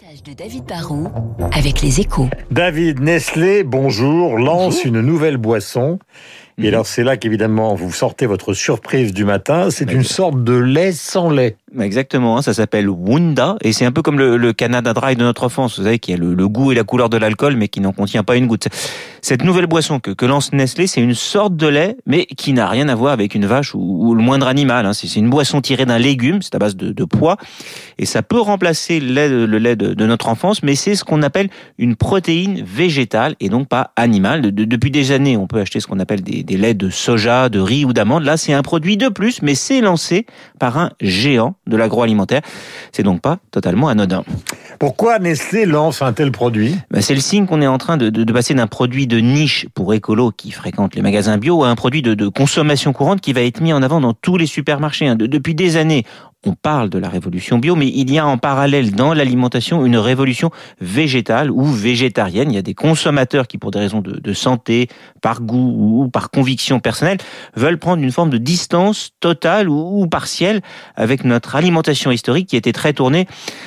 Reportage de David Barreau avec les Échos. David, Nestlé, bonjour, lance une nouvelle boisson. Et alors c'est là qu'évidemment vous sortez votre surprise du matin, c'est une sorte de lait sans lait. Exactement, ça s'appelle Wunda et c'est un peu comme le Canada Dry de notre enfance, vous savez, qui a le goût et la couleur de l'alcool mais qui n'en contient pas une goutte. Cette nouvelle boisson que lance Nestlé, c'est une sorte de lait mais qui n'a rien à voir avec une vache ou le moindre animal. Hein. C'est une boisson tirée d'un légume, c'est à base de pois et ça peut remplacer le lait de notre enfance, mais c'est ce qu'on appelle une protéine végétale et donc pas animale. Depuis des années, on peut acheter ce qu'on appelle des laits de soja, de riz ou d'amande. Là, c'est un produit de plus, mais c'est lancé par un géant de l'agroalimentaire. C'est donc pas totalement anodin. Pourquoi Nestlé lance un tel produit ? C'est le signe qu'on est en train de passer d'un produit de niche pour écolos qui fréquentent les magasins bio à un produit de consommation courante qui va être mis en avant dans tous les supermarchés. Depuis des années, on parle de la révolution bio, mais il y a en parallèle dans l'alimentation une révolution végétale ou végétarienne. Il y a des consommateurs qui, pour des raisons de santé, par goût ou par conviction personnelle, veulent prendre une forme de distance totale ou partielle avec notre alimentation historique qui était très tournée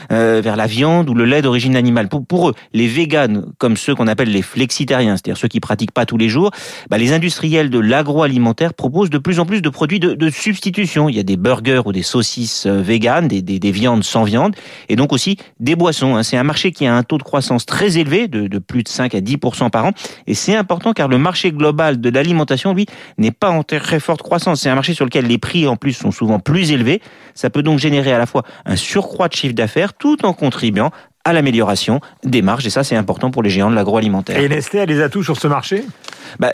vers la viande ou le lait d'origine animale. Pour eux, les véganes, comme ceux qu'on appelle les flexitariens, c'est-à-dire ceux qui pratiquent pas tous les jours, les industriels de l'agroalimentaire proposent de plus en plus de produits de substitution. Il y a des burgers ou des saucisses vegan, des viandes sans viande et donc aussi des boissons. C'est un marché qui a un taux de croissance très élevé de plus de 5 à 10% par an et c'est important car le marché global de l'alimentation, lui, n'est pas en très forte croissance. C'est un marché sur lequel les prix en plus sont souvent plus élevés. Ça peut donc générer à la fois un surcroît de chiffre d'affaires tout en contribuant à l'amélioration des marges, et ça c'est important pour les géants de l'agroalimentaire. Et Nestlé a des atouts sur ce marché ?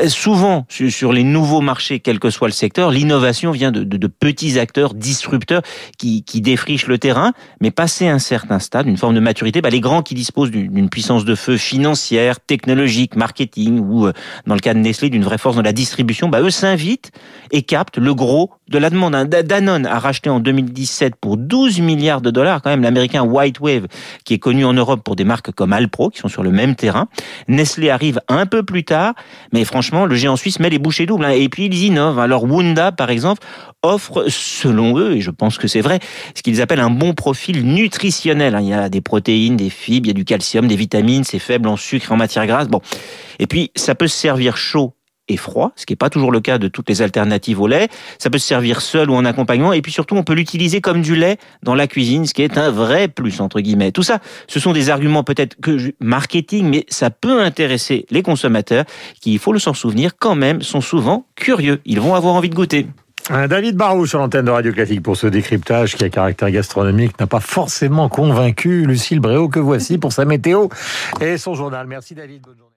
Souvent, sur les nouveaux marchés, quel que soit le secteur, l'innovation vient de petits acteurs disrupteurs qui défrichent le terrain, mais passé un certain stade, une forme de maturité, les grands qui disposent d'une puissance de feu financière, technologique, marketing, ou dans le cas de Nestlé, d'une vraie force dans la distribution, eux s'invitent et captent le gros de la demande. Danone a racheté en 2017 pour 12 milliards de dollars, quand même, l'américain White Wave, qui est connu en Europe pour des marques comme Alpro, qui sont sur le même terrain. Nestlé arrive un peu plus tard, mais franchement, le géant suisse met les bouchées doubles, et puis ils innovent. Alors Wunda, par exemple, offre, selon eux, et je pense que c'est vrai, ce qu'ils appellent un bon profil nutritionnel. Il y a des protéines, des fibres, il y a du calcium, des vitamines, c'est faible en sucre et en matière grasse. Et puis, ça peut se servir chaud et froid, ce qui n'est pas toujours le cas de toutes les alternatives au lait. Ça peut se servir seul ou en accompagnement. Et puis surtout, on peut l'utiliser comme du lait dans la cuisine, ce qui est un vrai plus, entre guillemets. Tout ça, ce sont des arguments peut-être que marketing, mais ça peut intéresser les consommateurs qui, il faut le s'en souvenir, quand même, sont souvent curieux. Ils vont avoir envie de goûter. David Barreau sur l'antenne de Radio Classique pour ce décryptage qui a caractère gastronomique n'a pas forcément convaincu Lucille Bréau que voici pour sa météo et son journal. Merci David. Bonne journée.